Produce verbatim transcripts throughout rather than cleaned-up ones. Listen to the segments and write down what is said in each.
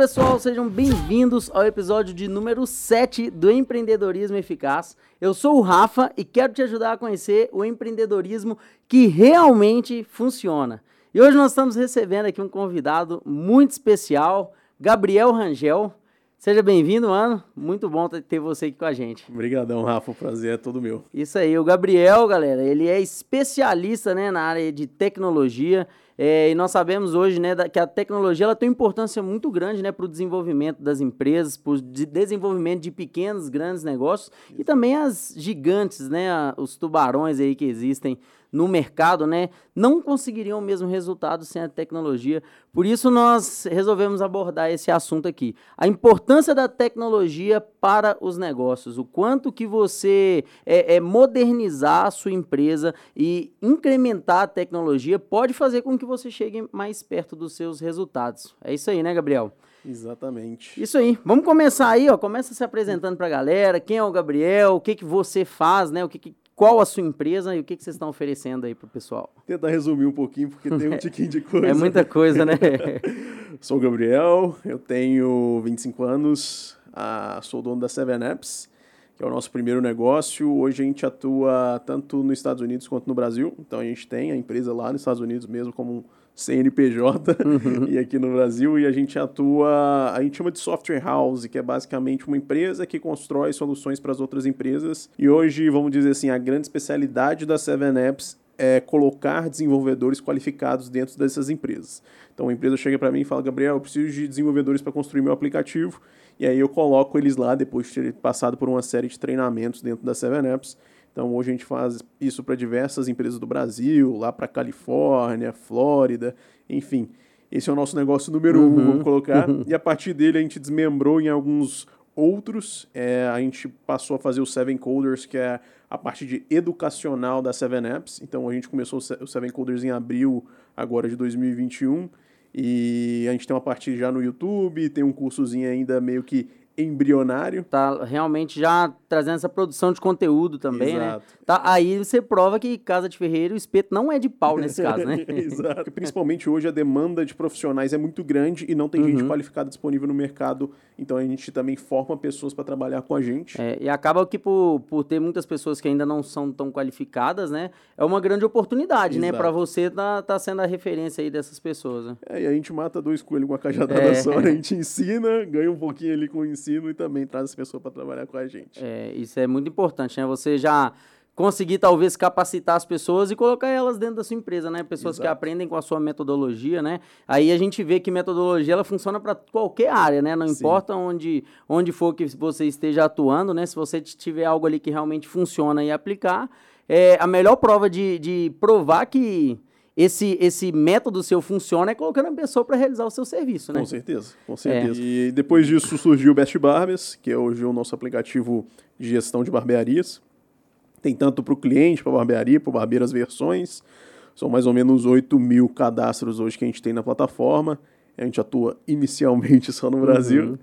pessoal, sejam bem-vindos ao episódio de número sete do Empreendedorismo Eficaz. Eu sou o Rafa e quero te ajudar a conhecer o empreendedorismo que realmente funciona. E hoje nós estamos recebendo aqui um convidado muito especial, Gabriel Rangel. Seja bem-vindo, mano. Muito bom ter você aqui com a gente. Obrigadão, Rafa. O prazer é todo meu. Isso aí. O Gabriel, galera, ele é especialista, né, na área de tecnologia. É, e nós sabemos hoje, né, que a tecnologia ela tem uma importância muito grande, né, para o desenvolvimento das empresas, para o de desenvolvimento de pequenos, grandes negócios. Isso. E também as gigantes, né, a, os tubarões aí que existem no mercado, né, não conseguiriam o mesmo resultado sem a tecnologia. Por isso nós resolvemos abordar esse assunto aqui. A importância da tecnologia para os negócios, o quanto que você é, é modernizar a sua empresa e incrementar a tecnologia pode fazer com que você chegue mais perto dos seus resultados. É isso aí, né, Gabriel? Exatamente. Isso aí. Vamos começar aí, ó. Começa se apresentando pra galera. Quem é o Gabriel? O que que você faz, né? O que que, qual a sua empresa e o que que vocês estão oferecendo aí pro pessoal? Tentar resumir um pouquinho, porque tem um tiquinho de coisa. É muita coisa, né? Sou o Gabriel, eu tenho vinte e cinco anos, ah, sou dono da Seven Apps, que é o nosso primeiro negócio. Hoje a gente atua tanto nos Estados Unidos quanto no Brasil. Então a gente tem a empresa lá nos Estados Unidos mesmo como um C N P J, uhum. E aqui no Brasil. E a gente atua, a gente chama de software house, que é basicamente uma empresa que constrói soluções para as outras empresas. E hoje, vamos dizer assim, a grande especialidade da Seven Apps é colocar desenvolvedores qualificados dentro dessas empresas. Então, uma empresa chega para mim e fala, Gabriel, eu preciso de desenvolvedores para construir meu aplicativo, e aí eu coloco eles lá depois de ter passado por uma série de treinamentos dentro da Seven Apps. Então, hoje a gente faz isso para diversas empresas do Brasil, lá para Califórnia, Flórida, enfim. Esse é o nosso negócio número uhum. um, vamos colocar. Uhum. E a partir dele, a gente desmembrou em alguns outros. É, a gente passou a fazer o Seven Coders, que é a parte de educacional da Seven Apps. Então, a gente começou o Seven Coders em abril agora de dois mil e vinte e um. E a gente tem uma parte já no YouTube, tem um cursozinho ainda meio que embrionário. Tá realmente já trazendo essa produção de conteúdo também, exato, né? Tá, aí você prova que casa de ferreiro, o espeto não é de pau nesse caso, né? Exato. Porque principalmente hoje a demanda de profissionais é muito grande e não tem uhum. gente qualificada disponível no mercado, então a gente também forma pessoas para trabalhar com a gente. É, e acaba que por, por ter muitas pessoas que ainda não são tão qualificadas, né? É uma grande oportunidade, exato, né? Para você tá, tá sendo a referência aí dessas pessoas, né? É, e a gente mata dois coelhos com a cajadada é. só, né? A gente ensina, ganha um pouquinho ali com o ensino e também traz essa pessoa para trabalhar com a gente. É. Isso é muito importante, né? Você já conseguir, talvez, capacitar as pessoas e colocar elas dentro da sua empresa, né? Pessoas exato. Que aprendem com a sua metodologia, né? Aí a gente vê que metodologia, ela funciona para qualquer área, né? Não sim. importa onde, onde for que você esteja atuando, né? Se você tiver algo ali que realmente funciona e aplicar, é a melhor prova de, de provar que Esse, esse método seu funciona é colocando a pessoa para realizar o seu serviço, né? Com certeza, com certeza. É. E depois disso surgiu o Best Barbers, que é hoje o nosso aplicativo de gestão de barbearias. Tem tanto para o cliente, para a barbearia, para barbeiro as versões. São mais ou menos oito mil cadastros hoje que a gente tem na plataforma. A gente atua inicialmente só no Brasil. Uhum.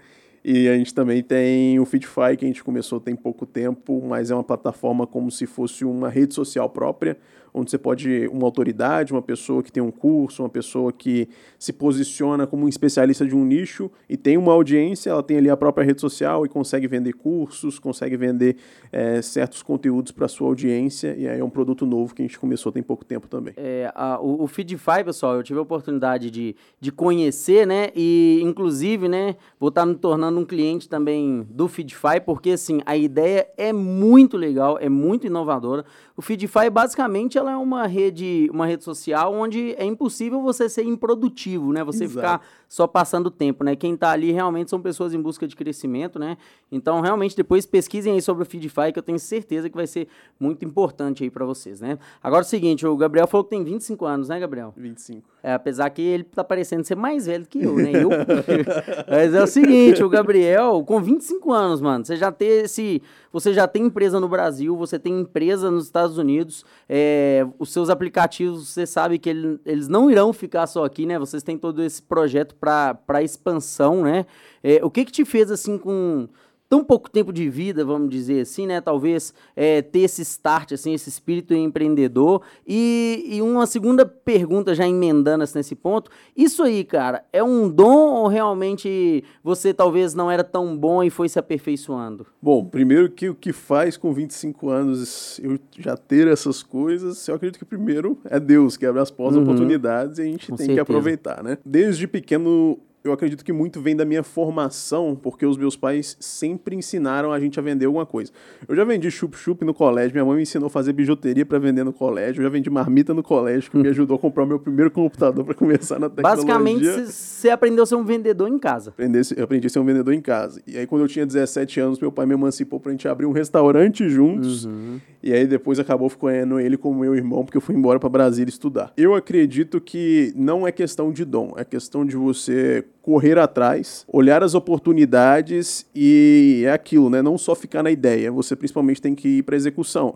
E a gente também tem o Feedfy, que a gente começou tem pouco tempo, mas é uma plataforma como se fosse uma rede social própria, onde você pode, uma autoridade, uma pessoa que tem um curso, uma pessoa que se posiciona como um especialista de um nicho e tem uma audiência, ela tem ali a própria rede social e consegue vender cursos, consegue vender é, certos conteúdos para a sua audiência, e aí é um produto novo que a gente começou tem pouco tempo também. É, a, o, o Feedfy, pessoal, eu tive a oportunidade de, de conhecer, né, e inclusive, né, vou estar me tornando um cliente também do Feedfy, porque assim, a ideia é muito legal, é muito inovadora. O Feedfy, basicamente, ela é uma rede, uma rede social onde é impossível você ser improdutivo, né? Você exato. Ficar só passando tempo, né? Quem tá ali realmente são pessoas em busca de crescimento, né? Então, realmente, depois pesquisem aí sobre o Feedfy, que eu tenho certeza que vai ser muito importante aí pra vocês, né? Agora é o seguinte, o Gabriel falou que tem vinte e cinco anos, né, Gabriel? vinte e cinco. É, apesar que ele tá parecendo ser mais velho que eu, né? Eu... Mas é o seguinte, o Gabriel Gabriel, com vinte e cinco anos, mano, você já tem esse, você já tem empresa no Brasil, você tem empresa nos Estados Unidos, é, os seus aplicativos, você sabe que ele, eles não irão ficar só aqui, né? Vocês têm todo esse projeto para expansão, né? É, o que que te fez, assim, com tão pouco tempo de vida, vamos dizer assim, né? Talvez é, ter esse start, assim, esse espírito empreendedor. E, e uma segunda pergunta, já emendando assim, nesse ponto, isso aí, cara, é um dom ou realmente você talvez não era tão bom e foi se aperfeiçoando? Bom, primeiro que o que faz com vinte e cinco anos eu já ter essas coisas, eu acredito que primeiro é Deus, que abre as portas, uhum. oportunidades, e a gente com tem certeza. Que aproveitar, né? Desde pequeno... Eu acredito que muito vem da minha formação, porque os meus pais sempre ensinaram a gente a vender alguma coisa. Eu já vendi chup-chup no colégio, minha mãe me ensinou a fazer bijuteria para vender no colégio, eu já vendi marmita no colégio, que me ajudou a comprar o meu primeiro computador para começar na tecnologia. Basicamente, você aprendeu a ser um vendedor em casa. Eu aprendi a ser um vendedor em casa. E aí, quando eu tinha dezessete anos, meu pai me emancipou para a gente abrir um restaurante juntos, uhum. e aí depois acabou ficando ele como meu irmão, porque eu fui embora para Brasília estudar. Eu acredito que não é questão de dom, é questão de você... correr atrás, olhar as oportunidades e é aquilo, né? Não só ficar na ideia, você principalmente tem que ir para a execução.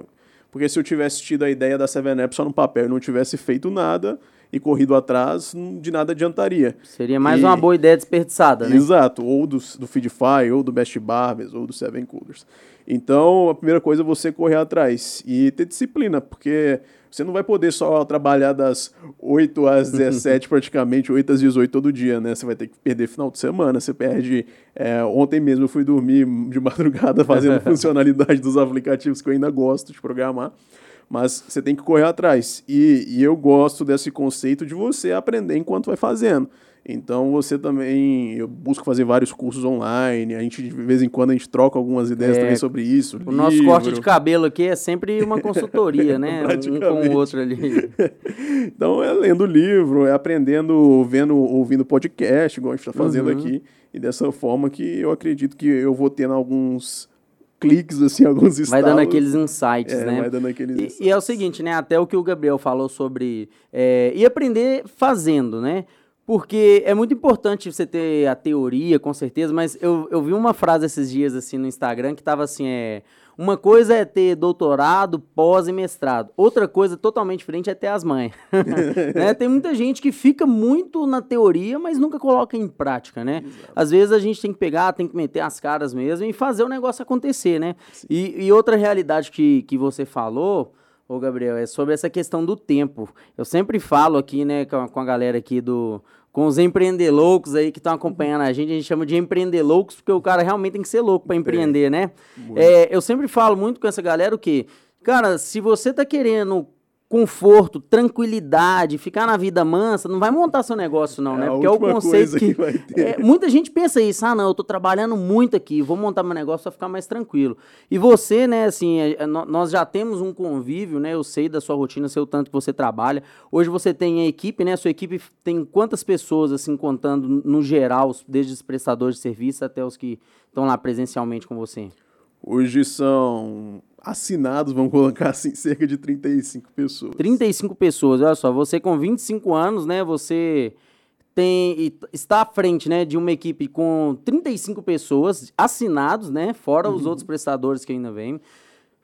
Porque se eu tivesse tido a ideia da Seven Apps só no papel e não tivesse feito nada e corrido atrás, de nada adiantaria. Seria mais e... uma boa ideia desperdiçada, né? Exato, ou do, do Feedfy, ou do Best Barbers, ou do Seven Coders. Então, a primeira coisa é você correr atrás e ter disciplina, porque... Você não vai poder só trabalhar das oito às dezessete, praticamente, oito às dezoito todo dia, né? Você vai ter que perder final de semana, você perde... É, ontem mesmo eu fui dormir de madrugada fazendo funcionalidade dos aplicativos que eu ainda gosto de programar, mas você tem que correr atrás. E, e eu gosto desse conceito de você aprender enquanto vai fazendo. Então, você também... Eu busco fazer vários cursos online. A gente, de vez em quando, a gente troca algumas ideias é, também sobre isso. O livro. Nosso corte de cabelo aqui é sempre uma consultoria, né? Um com o outro ali. Então, é lendo livro, é aprendendo, vendo, ouvindo podcast, igual a gente está fazendo uhum. aqui. E dessa forma que eu acredito que eu vou tendo alguns... cliques, assim, alguns estalos. Vai dando aqueles insights, é, né? Vai dando aqueles insights. E, e é o seguinte, né? Até o que o Gabriel falou sobre... É, e aprender fazendo, né? Porque é muito importante você ter a teoria, com certeza, mas eu, eu vi uma frase esses dias, assim, no Instagram, que tava assim, é... Uma coisa é ter doutorado, pós e mestrado. Outra coisa totalmente diferente é ter as mães. Né? Tem muita gente que fica muito na teoria, mas nunca coloca em prática, né? Exato. Às vezes a gente tem que pegar, tem que meter as caras mesmo e fazer o negócio acontecer, né? E, e outra realidade que, que você falou... Ô, Gabriel, é sobre essa questão do tempo. Eu sempre falo aqui, né, com a galera aqui do... Com os empreendeloucos aí que estão acompanhando a gente, a gente chama de empreendeloucos porque o cara realmente tem que ser louco para empreender, é. Né? É, eu sempre falo muito com essa galera o quê? Cara, se você tá querendo... conforto, tranquilidade, ficar na vida mansa, não vai montar seu negócio não, é né? Porque é o conceito que... que vai ter. É, muita gente pensa isso, ah não, eu tô trabalhando muito aqui, vou montar meu negócio pra ficar mais tranquilo. E você, né, assim, é, nós já temos um convívio, né, eu sei da sua rotina, sei o tanto que você trabalha. Hoje você tem a equipe, né, sua equipe tem quantas pessoas, assim, contando no geral, desde os prestadores de serviço até os que estão lá presencialmente com você? Hoje são... assinados, vamos colocar assim, cerca de trinta e cinco pessoas. trinta e cinco pessoas, olha só, você com vinte e cinco anos, né, você tem, e está à frente, né, de uma equipe com trinta e cinco pessoas, assinados, né, fora os uhum. outros prestadores que ainda vêm.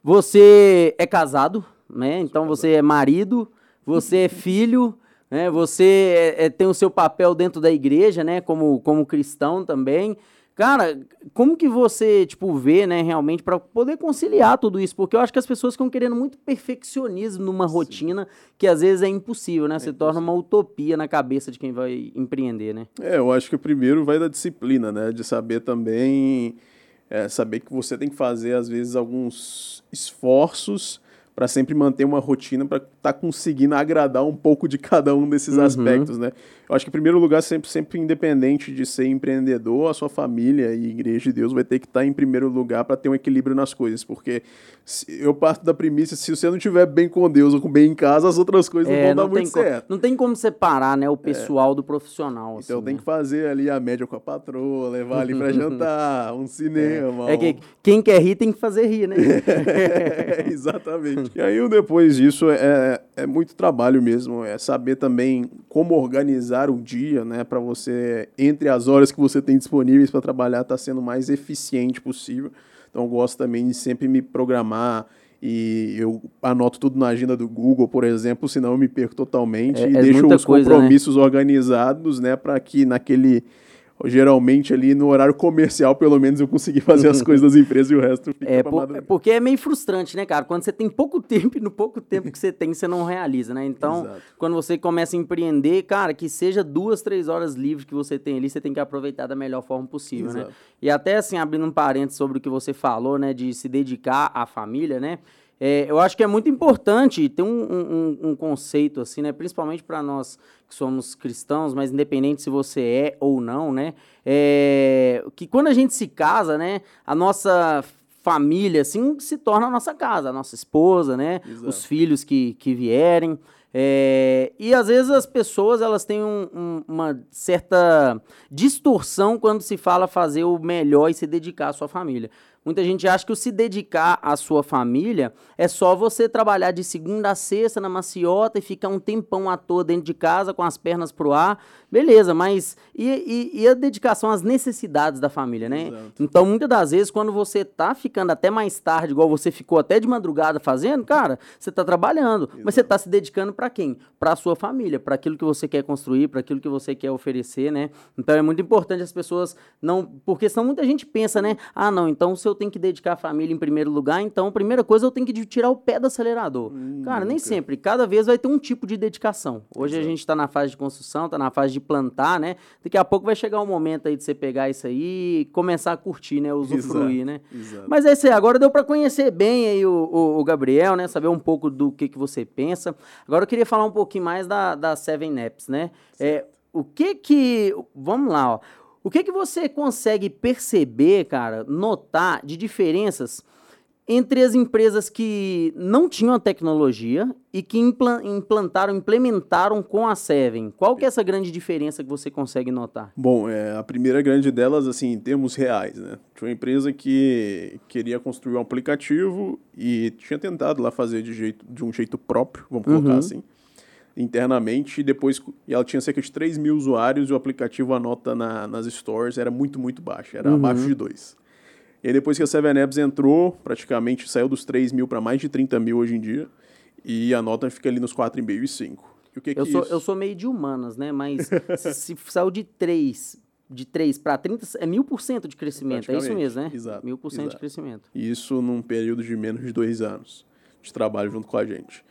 Você é casado, né, então casado. Você é marido, você é filho... né, você é, é, tem o seu papel dentro da igreja, né, como, como cristão também. Cara, como que você, tipo, vê, né, realmente, para poder conciliar tudo isso? Porque eu acho que as pessoas ficam querendo muito perfeccionismo numa Sim. rotina que, às vezes, é impossível, né? É se impossível. Torna uma utopia na cabeça de quem vai empreender, né? É, eu acho que primeiro vai da disciplina, né? De saber também, é, saber que você tem que fazer, às vezes, alguns esforços para sempre manter uma rotina, para estar tá conseguindo agradar um pouco de cada um desses uhum. aspectos, né? Eu acho que, em primeiro lugar, sempre, sempre independente de ser empreendedor, a sua família e Igreja de Deus vai ter que estar tá em primeiro lugar para ter um equilíbrio nas coisas, porque se, eu parto da premissa, se você não estiver bem com Deus ou com bem em casa, as outras coisas é, não vão não dar muito co- certo. Não tem como separar, né, o pessoal é. do profissional. Assim, então, né? Tem que fazer ali a média com a patroa, levar ali para jantar, um cinema. É, é que, um... Quem quer rir tem que fazer rir, né? é, exatamente. E aí, depois disso, é, é muito trabalho mesmo, é saber também como organizar o dia, né, para você, entre as horas que você tem disponíveis para trabalhar, tá sendo o mais eficiente possível. Então, eu gosto também de sempre me programar e eu anoto tudo na agenda do Google, por exemplo, senão eu me perco totalmente é, e é deixo os compromissos coisa, né? organizados, né, para que naquele... geralmente ali no horário comercial, pelo menos, eu consegui fazer as coisas das empresas e o resto fica é, pra madrugada. É porque é meio frustrante, né, cara? Quando você tem pouco tempo e no pouco tempo que você tem, você não realiza, né? Então, exato, quando você começa a empreender, cara, que seja duas, três horas livres que você tem ali, você tem que aproveitar da melhor forma possível, exato, né? E até, assim, abrindo um parênteses sobre o que você falou, né, de se dedicar à família, né? É, eu acho que é muito importante ter um, um, um conceito, assim, né? Principalmente para nós que somos cristãos, mas independente se você é ou não, né? É, que quando a gente se casa, né? A nossa família, assim, se torna a nossa casa, a nossa esposa, né? Exato. Os filhos que, que vierem. É, e às vezes as pessoas elas têm um, um, uma certa distorção quando se fala fazer o melhor e se dedicar à sua família. Muita gente acha que o se dedicar à sua família é só você trabalhar de segunda a sexta na maciota e ficar um tempão à toa dentro de casa com as pernas pro ar. Beleza, mas e, e, e a dedicação às necessidades da família, né? Exato. Então, muitas das vezes, quando você tá ficando até mais tarde, igual você ficou até de madrugada fazendo, cara, você tá trabalhando, exato, mas você tá se dedicando para quem? Para a sua família, para aquilo que você quer construir, para aquilo que você quer oferecer, né? Então, é muito importante as pessoas não... Porque senão muita gente pensa, né? Ah, não, então se eu tenho que dedicar a família em primeiro lugar, então, a primeira coisa, eu tenho que tirar o pé do acelerador. Hum, Cara, nem okay. sempre. Cada vez vai ter um tipo de dedicação. Hoje exato, a gente está na fase de construção, está na fase de plantar, né? Daqui a pouco vai chegar o momento aí de você pegar isso aí e começar a curtir, né? Usufruir, exato, né? Exato. Mas é isso aí. Agora deu para conhecer bem aí o, o, o Gabriel, né? Saber um pouco do que, que você pensa. Agora eu queria falar um pouquinho mais da, da Seven Apps, né? É, o que que... Vamos lá, ó. O que que você consegue perceber, cara, notar de diferenças entre as empresas que não tinham a tecnologia e que implantaram, implementaram com a Seven? Qual que é essa grande diferença que você consegue notar? Bom, é, a primeira grande delas, assim, em termos reais, né? Tinha uma empresa que queria construir um aplicativo e tinha tentado lá fazer de, jeito, de um jeito próprio, vamos uhum. colocar assim, internamente, e depois ela tinha cerca de três mil usuários e o aplicativo, a nota na, nas stores era muito, muito baixa, era uhum. abaixo de dois. E aí depois que a Seven Apps entrou, praticamente saiu dos três mil para mais de trinta mil hoje em dia, e a nota fica ali nos quatro vírgula cinco e cinco. E o que eu, que sou, isso? eu sou meio de humanas, né? Mas se, se saiu de três... De três para trinta, é mil por cento de crescimento, é isso mesmo, né? Exato. Mil por cento de crescimento. E isso num período de menos de dois anos de trabalho junto com a gente.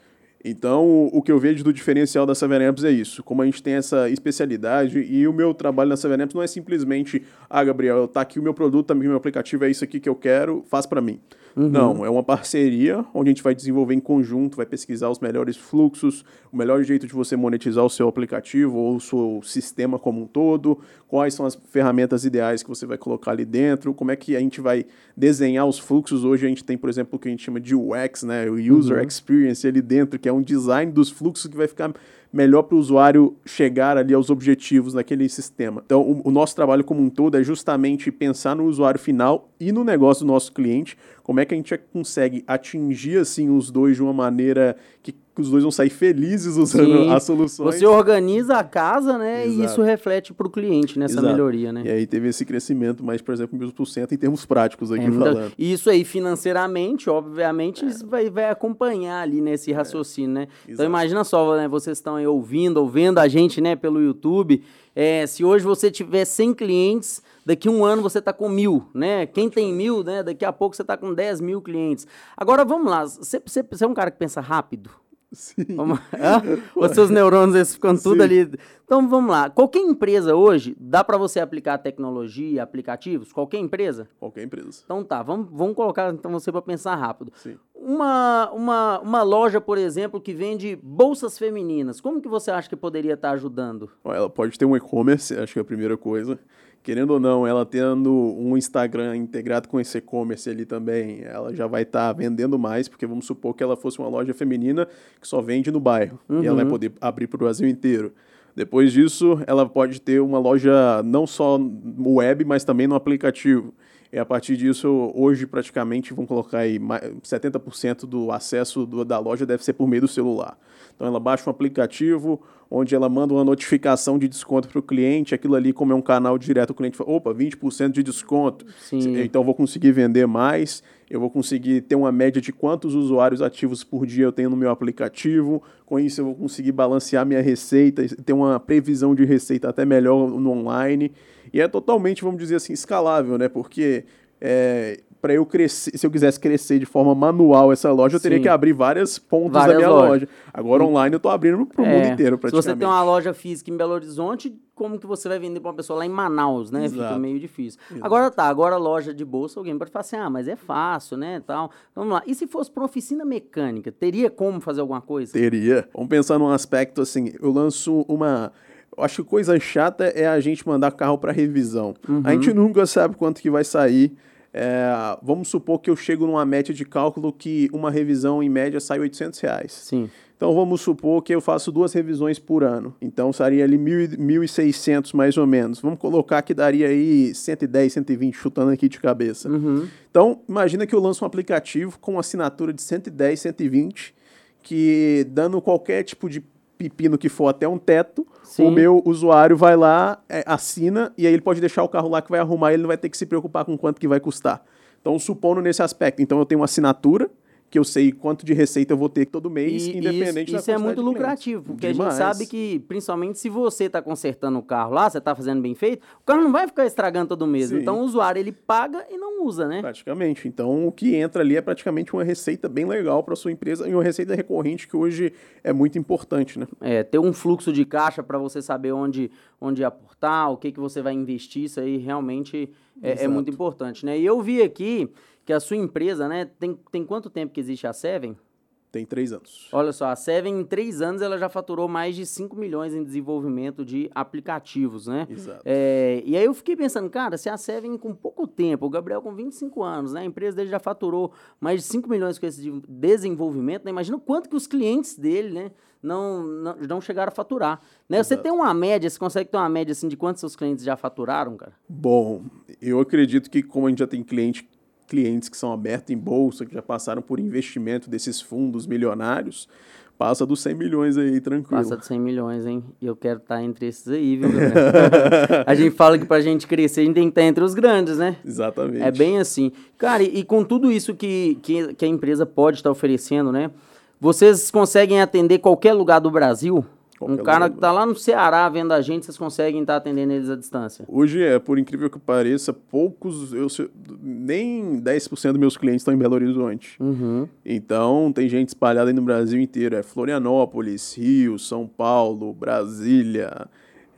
Então, o que eu vejo do diferencial da Seven Apps é isso. Como a gente tem essa especialidade, e o meu trabalho na Seven Apps não é simplesmente, ah, Gabriel, tá aqui o meu produto, tá aqui o meu aplicativo, é isso aqui que eu quero, faz para mim. Uhum. Não, é uma parceria onde a gente vai desenvolver em conjunto, vai pesquisar os melhores fluxos, o melhor jeito de você monetizar o seu aplicativo ou o seu sistema como um todo, quais são as ferramentas ideais que você vai colocar ali dentro, como é que a gente vai desenhar os fluxos. Hoje a gente tem, por exemplo, o que a gente chama de U X, né? O User uhum. Experience ali dentro, que é um design dos fluxos que vai ficar melhor para o usuário chegar ali aos objetivos naquele sistema. Então, o, o nosso trabalho como um todo é justamente pensar no usuário final e no negócio do nosso cliente, como é que a gente consegue atingir, assim, os dois de uma maneira que os dois vão sair felizes usando sim, as soluções. Você organiza a casa, né? Exato. E isso reflete para o cliente nessa exato. Melhoria, né? E aí teve esse crescimento, mais, por exemplo, mil por cento em termos práticos aqui é, falando. E isso aí, financeiramente, obviamente, é. isso vai, vai acompanhar ali nesse raciocínio, né? Exato. Então, imagina só, né? Vocês estão aí ouvindo, ouvindo a gente, né? Pelo YouTube. É, se hoje você tiver cem clientes, daqui a um ano você está com mil, né? Quem tem mil, né? Daqui a pouco você está com dez mil clientes. Agora, vamos lá. Você, você, você é um cara que pensa rápido? Sim. Vamos, ah, os seus neurônios eles ficam tudo sim. ali. Então vamos lá, qualquer empresa hoje dá para você aplicar tecnologia, aplicativos? Qualquer empresa? Qualquer empresa. Então tá, vamos, vamos colocar então você para pensar rápido. Sim. Uma, uma, uma loja, por exemplo, que vende bolsas femininas, como que você acha que poderia estar ajudando? Ela pode ter um e-commerce, acho que é a primeira coisa. Querendo ou não, ela tendo um Instagram integrado com esse e-commerce ali também, ela já vai estar tá vendendo mais, porque vamos supor que ela fosse uma loja feminina que só vende no bairro, uhum. e ela vai poder abrir para o Brasil inteiro. Depois disso, ela pode ter uma loja não só web, mas também no aplicativo. E a partir disso, hoje praticamente vão colocar aí setenta por cento do acesso do, da loja deve ser por meio do celular. Então ela baixa um aplicativo onde ela manda uma notificação de desconto para o cliente, aquilo ali como é um canal direto, o cliente fala, opa, vinte por cento de desconto, sim. então eu vou conseguir vender mais, eu vou conseguir ter uma média de quantos usuários ativos por dia eu tenho no meu aplicativo, com isso eu vou conseguir balancear minha receita, ter uma previsão de receita até melhor no online. E é totalmente, vamos dizer assim, escalável, né? Porque é, para eu crescer, se eu quisesse crescer de forma manual essa loja, eu teria Sim. que abrir várias pontas várias da minha loja. loja. Agora hum. online eu estou abrindo para o é, mundo inteiro praticamente. Se você tem uma loja física em Belo Horizonte, como que você vai vender para uma pessoa lá em Manaus, né? Exato. Fica meio difícil. Exato. Agora tá, agora loja de bolsa, alguém pode falar assim, ah, mas é fácil, né, tal. Vamos lá. E se fosse para oficina mecânica, teria como fazer alguma coisa? Teria. Vamos pensar num aspecto assim, eu lanço uma... Acho que coisa chata é a gente mandar carro para revisão. Uhum. A gente nunca sabe quanto que vai sair. É, vamos supor que eu chego numa média de cálculo que uma revisão, em média, sai oitocentos reais. Sim. Então, vamos supor que eu faço duas revisões por ano. Então, seria ali mil e seiscentos, mais ou menos. Vamos colocar que daria aí cento e dez, cento e vinte, chutando aqui de cabeça. Uhum. Então, imagina que eu lanço um aplicativo com assinatura de cento e dez, cento e vinte, que dando qualquer tipo de pepino que for até um teto, Sim. o meu usuário vai lá, é, assina, e aí ele pode deixar o carro lá que vai arrumar, e ele não vai ter que se preocupar com quanto que vai custar. Então, supondo nesse aspecto. Então, eu tenho uma assinatura, que eu sei quanto de receita eu vou ter todo mês, e, independente isso, da isso quantidade de clientes. Isso é muito lucrativo, porque Demais. a gente sabe que, principalmente se você está consertando o carro lá, você está fazendo bem feito, o carro não vai ficar estragando todo mês. Sim. Então, o usuário, ele paga e não usa, né? Praticamente. Então, o que entra ali é praticamente uma receita bem legal para a sua empresa e uma receita recorrente que hoje é muito importante, né? É, ter um fluxo de caixa para você saber onde, onde aportar, o que, que você vai investir, isso aí realmente é, é muito importante, né? E eu vi aqui... que a sua empresa, né, tem, tem quanto tempo que existe a Seven? Tem três anos. Olha só, a Seven, em três anos, ela já faturou mais de cinco milhões em desenvolvimento de aplicativos, né? Exato. É, e aí eu fiquei pensando, cara, se a Seven com pouco tempo, o Gabriel com vinte e cinco anos, né, a empresa dele já faturou mais de cinco milhões com esse desenvolvimento, né? Imagina o quanto que os clientes dele, né, não, não, não chegaram a faturar. Né? Você tem uma média, você consegue ter uma média assim, de quantos seus clientes já faturaram, cara? Bom, eu acredito que como a gente já tem cliente clientes que são abertos em bolsa, que já passaram por investimento desses fundos milionários, passa dos cem milhões aí, tranquilo. Passa dos cem milhões, hein? E eu quero estar entre esses aí, viu, Gabriel? A gente fala que pra gente crescer, a gente tem que estar entre os grandes, né? Exatamente. É bem assim. Cara, e, e com tudo isso que, que, que a empresa pode estar oferecendo, né? Vocês conseguem atender qualquer lugar do Brasil? Qualquer um cara que está lá no Ceará vendo a gente, vocês conseguem estar tá atendendo eles à distância? Hoje, é, por incrível que pareça, poucos, eu, nem dez por cento dos meus clientes estão em Belo Horizonte. Uhum. Então, tem gente espalhada aí no Brasil inteiro. É Florianópolis, Rio, São Paulo, Brasília...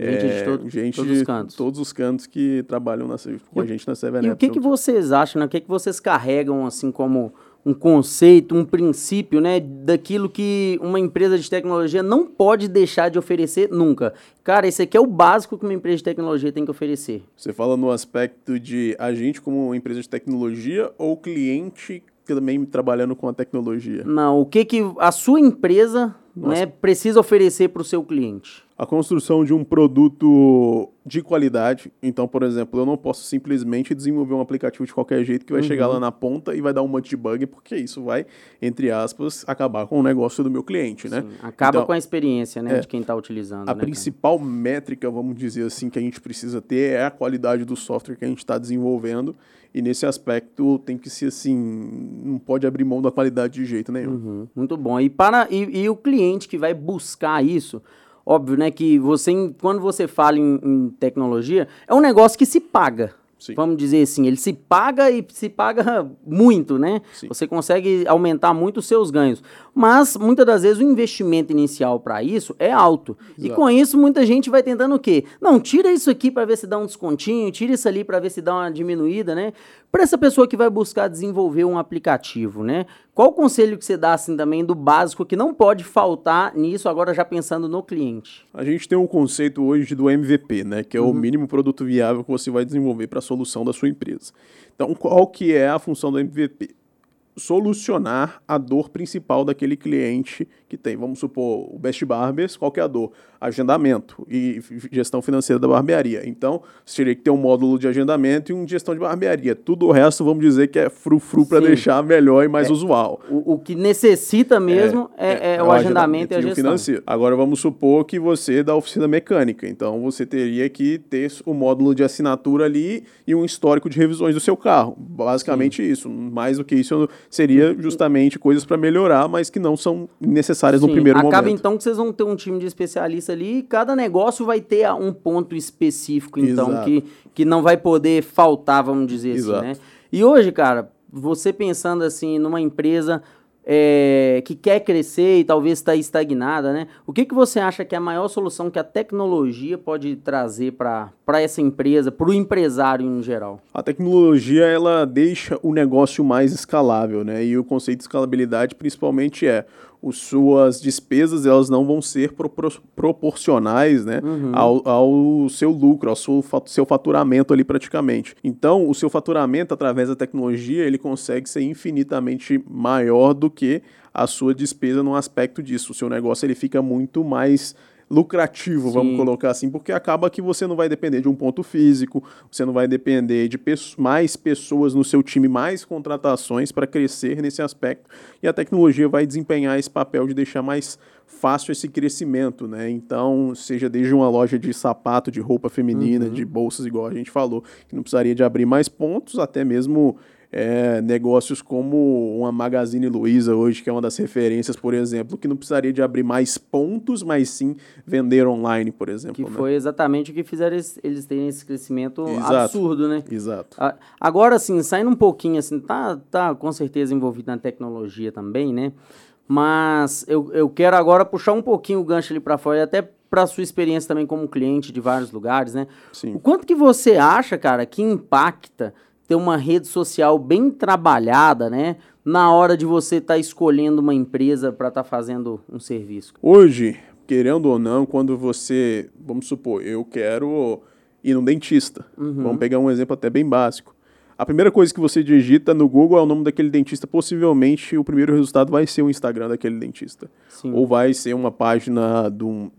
Gente, é, de, todo, gente todos os cantos. de todos os cantos que trabalham nessa, com eu, a gente na Seven Apps. E o que, que vocês acham, né? O que, que vocês carregam assim como... um conceito, um princípio, né, daquilo que uma empresa de tecnologia não pode deixar de oferecer nunca. Cara, esse aqui é o básico que uma empresa de tecnologia tem que oferecer. Você fala no aspecto de a gente como empresa de tecnologia ou cliente também trabalhando com a tecnologia? Não, o que, que a sua empresa, né, precisa oferecer para o seu cliente? A construção de um produto de qualidade. Então, por exemplo, eu não posso simplesmente desenvolver um aplicativo de qualquer jeito que vai uhum. chegar lá na ponta e vai dar um monte de bug, porque isso vai, entre aspas, acabar com o negócio do meu cliente, né? Sim. Acaba então, com a experiência, né, é, de quem está utilizando. A né, principal cara? métrica, vamos dizer assim, que a gente precisa ter é a qualidade do software que a gente está desenvolvendo. E nesse aspecto tem que ser assim, não pode abrir mão da qualidade de jeito nenhum. Uhum. Muito bom. E, para, e, e o cliente que vai buscar isso... Óbvio, né, que você, quando você fala em, em tecnologia, é um negócio que se paga. Sim. Vamos dizer assim, ele se paga e se paga muito, né? Sim. Você consegue aumentar muito os seus ganhos. Mas, muitas das vezes, o investimento inicial para isso é alto. Exato. E com isso, muita gente vai tentando o quê? Não, tira isso aqui para ver se dá um descontinho, tira isso ali para ver se dá uma diminuída, né? Para essa pessoa que vai buscar desenvolver um aplicativo, né? Qual o conselho que você dá, assim, também do básico que não pode faltar nisso, agora já pensando no cliente? A gente tem um conceito hoje do M V P, né? Que é uhum. o mínimo produto viável que você vai desenvolver para a solução da sua empresa. Então, qual que é a função do M V P? Solucionar a dor principal daquele cliente que tem. Vamos supor, o Best Barbers, qual que é a dor? Agendamento e gestão financeira da barbearia. Então, você teria que ter um módulo de agendamento e um de gestão de barbearia. Tudo o resto, vamos dizer que é frufru para deixar melhor e mais é, usual. O, o que necessita mesmo é, é, é, é o, o agendamento, agendamento e a gestão. Financeiro. Agora, vamos supor que você é da oficina mecânica. Então, você teria que ter o módulo de assinatura ali e um histórico de revisões do seu carro. Basicamente Sim. isso. Mais do que isso, seria justamente coisas para melhorar, mas que não são necessárias, sim, no primeiro acaba momento. Acaba então que vocês vão ter um time de especialista ali e cada negócio vai ter um ponto específico, então, que, que não vai poder faltar, vamos dizer, exato, assim, né? E hoje, cara, você pensando assim numa empresa é, que quer crescer e talvez está estagnada, né? O que, que você acha que é a maior solução que a tecnologia pode trazer para essa empresa, para o empresário em geral? A tecnologia, ela deixa o negócio mais escalável, né? E o conceito de escalabilidade principalmente é... As suas despesas, elas não vão ser pro, pro, proporcionais, né, uhum, ao, ao seu lucro, ao seu, seu faturamento ali praticamente. Então, o seu faturamento através da tecnologia, ele consegue ser infinitamente maior do que a sua despesa num aspecto disso. O seu negócio, ele fica muito mais... lucrativo, sim, vamos colocar assim, porque acaba que você não vai depender de um ponto físico, você não vai depender de peço- mais pessoas no seu time, mais contratações para crescer nesse aspecto, e a tecnologia vai desempenhar esse papel de deixar mais fácil esse crescimento, né? Então, seja desde uma loja de sapato, de roupa feminina, uhum, de bolsas, igual a gente falou, que não precisaria de abrir mais pontos, até mesmo... É, negócios como uma Magazine Luiza hoje, que é uma das referências, por exemplo, que não precisaria de abrir mais pontos, mas sim vender online, por exemplo. Que, né, foi exatamente o que fizeram eles, eles terem esse crescimento, exato, absurdo, né? Exato. Agora, assim, saindo um pouquinho, assim, tá, tá com certeza envolvido na tecnologia também, né? Mas eu, eu quero agora puxar um pouquinho o gancho ali para fora, e até para a sua experiência também como cliente de vários lugares, né? Sim. O quanto que você acha, cara, que impacta ter uma rede social bem trabalhada, né, na hora de você estar tá escolhendo uma empresa para estar tá fazendo um serviço? Hoje, querendo ou não, quando você, vamos supor, eu quero ir num dentista, uhum, vamos pegar um exemplo até bem básico. A primeira coisa que você digita no Google é o nome daquele dentista, possivelmente o primeiro resultado vai ser o Instagram daquele dentista. Sim. Ou vai ser uma página de um,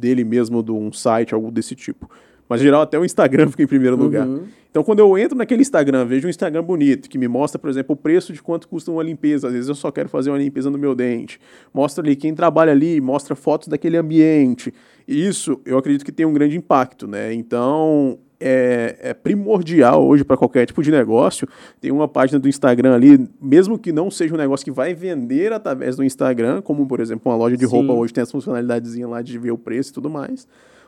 dele mesmo, de um site, algo desse tipo. Mas, em geral, até o Instagram fica em primeiro lugar. Uhum. Então, quando eu entro naquele Instagram, vejo um Instagram bonito, que me mostra, por exemplo, o preço de quanto custa uma limpeza. Às vezes, eu só quero fazer uma limpeza no meu dente. Mostra ali quem trabalha ali, mostra fotos daquele ambiente. E isso, eu acredito que tem um grande impacto, né? Então... É, é primordial hoje para qualquer tipo de negócio tem uma página do Instagram ali, mesmo que não seja um negócio que vai vender através do Instagram, como por exemplo uma loja de, sim, roupa hoje tem essa funcionalidadezinha lá de ver o preço e tudo mais,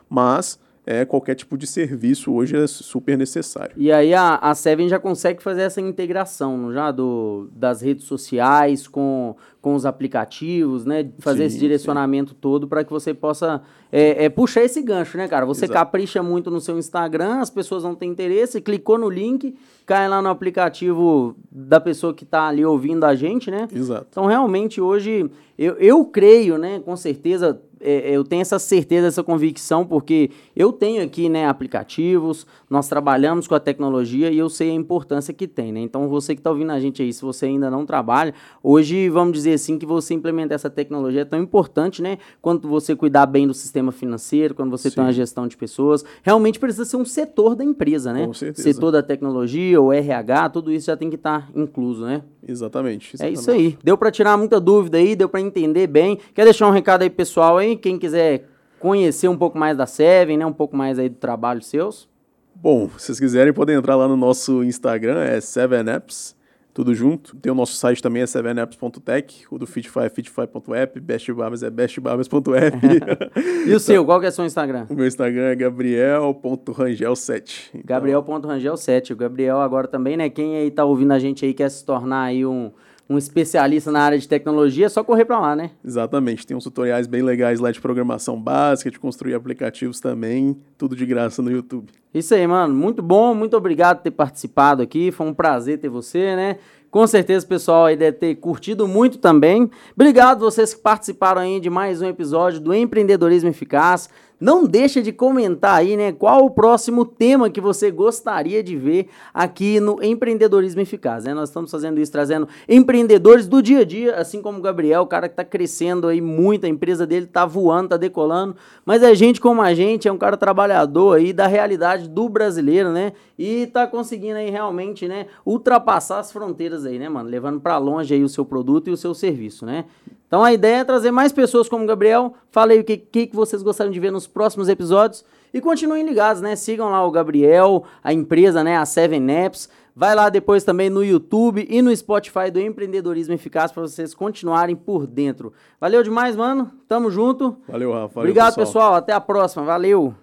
mas é, qualquer tipo de serviço hoje é super necessário. E aí a, a Seven já consegue fazer essa integração, não já? Do, das redes sociais com, com os aplicativos, né? Fazer, sim, esse direcionamento, sim, todo para que você possa é, é, puxar esse gancho, né, cara? Você, exato, capricha muito no seu Instagram, as pessoas não têm interesse, clicou no link, cai lá no aplicativo da pessoa que está ali ouvindo a gente, né? Exato. Então, realmente, hoje, eu, eu creio, né, com certeza... Eu tenho essa certeza, essa convicção, porque eu tenho aqui, né, aplicativos, nós trabalhamos com a tecnologia e eu sei a importância que tem, né? Então, você que está ouvindo a gente aí, se você ainda não trabalha, hoje, vamos dizer assim, que você implementar essa tecnologia é tão importante, né? Quanto você cuidar bem do sistema financeiro, quando você, sim, tem uma gestão de pessoas, realmente precisa ser um setor da empresa, né? Com certeza. Setor da tecnologia, o R H, tudo isso já tem que estar incluso, né? Exatamente, exatamente. É isso aí. Deu para tirar muita dúvida aí, deu para entender bem. Quer deixar um recado aí, pessoal, aí? Quem quiser conhecer um pouco mais da Seven, né? Um pouco mais aí do trabalho seus. Bom, se vocês quiserem, podem entrar lá no nosso Instagram, é Seven Apps, tudo junto. Tem o nosso site também, é seven apps ponto tech, o do Feedfy é feedfy ponto app, Best Barbers é best barbers ponto app. E o seu, qual que é seu Instagram? O meu Instagram é gabriel ponto rangel sete. Então... gabriel ponto rangel sete, o Gabriel agora também, né? Quem aí tá ouvindo a gente aí quer se tornar aí um... um especialista na área de tecnologia, é só correr para lá, né? Exatamente. Tem uns tutoriais bem legais lá de programação básica, de construir aplicativos também, tudo de graça no YouTube. Isso aí, mano. Muito bom, muito obrigado por ter participado aqui. Foi um prazer ter você, né? Com certeza o pessoal aí deve ter curtido muito também. Obrigado vocês que participaram aí de mais um episódio do Empreendedorismo Eficaz. Não deixa de comentar aí, né, qual o próximo tema que você gostaria de ver aqui no Empreendedorismo Eficaz, né? Nós estamos fazendo isso, trazendo empreendedores do dia a dia, assim como o Gabriel, o cara que está crescendo aí muito, a empresa dele está voando, está decolando, mas é gente como a gente, é um cara trabalhador aí da realidade do brasileiro, né? E está conseguindo aí realmente, né, ultrapassar as fronteiras aí, né, mano? Levando para longe aí o seu produto e o seu serviço, né? Então a ideia é trazer mais pessoas como o Gabriel. Fala aí o que, que vocês gostariam de ver nos próximos episódios. E continuem ligados, né? Sigam lá o Gabriel, a empresa, né? A Seven Apps. Vai lá depois também no YouTube e no Spotify do Empreendedorismo Eficaz para vocês continuarem por dentro. Valeu demais, mano. Tamo junto. Valeu, Rafa. Obrigado, pessoal. pessoal. Até a próxima. Valeu.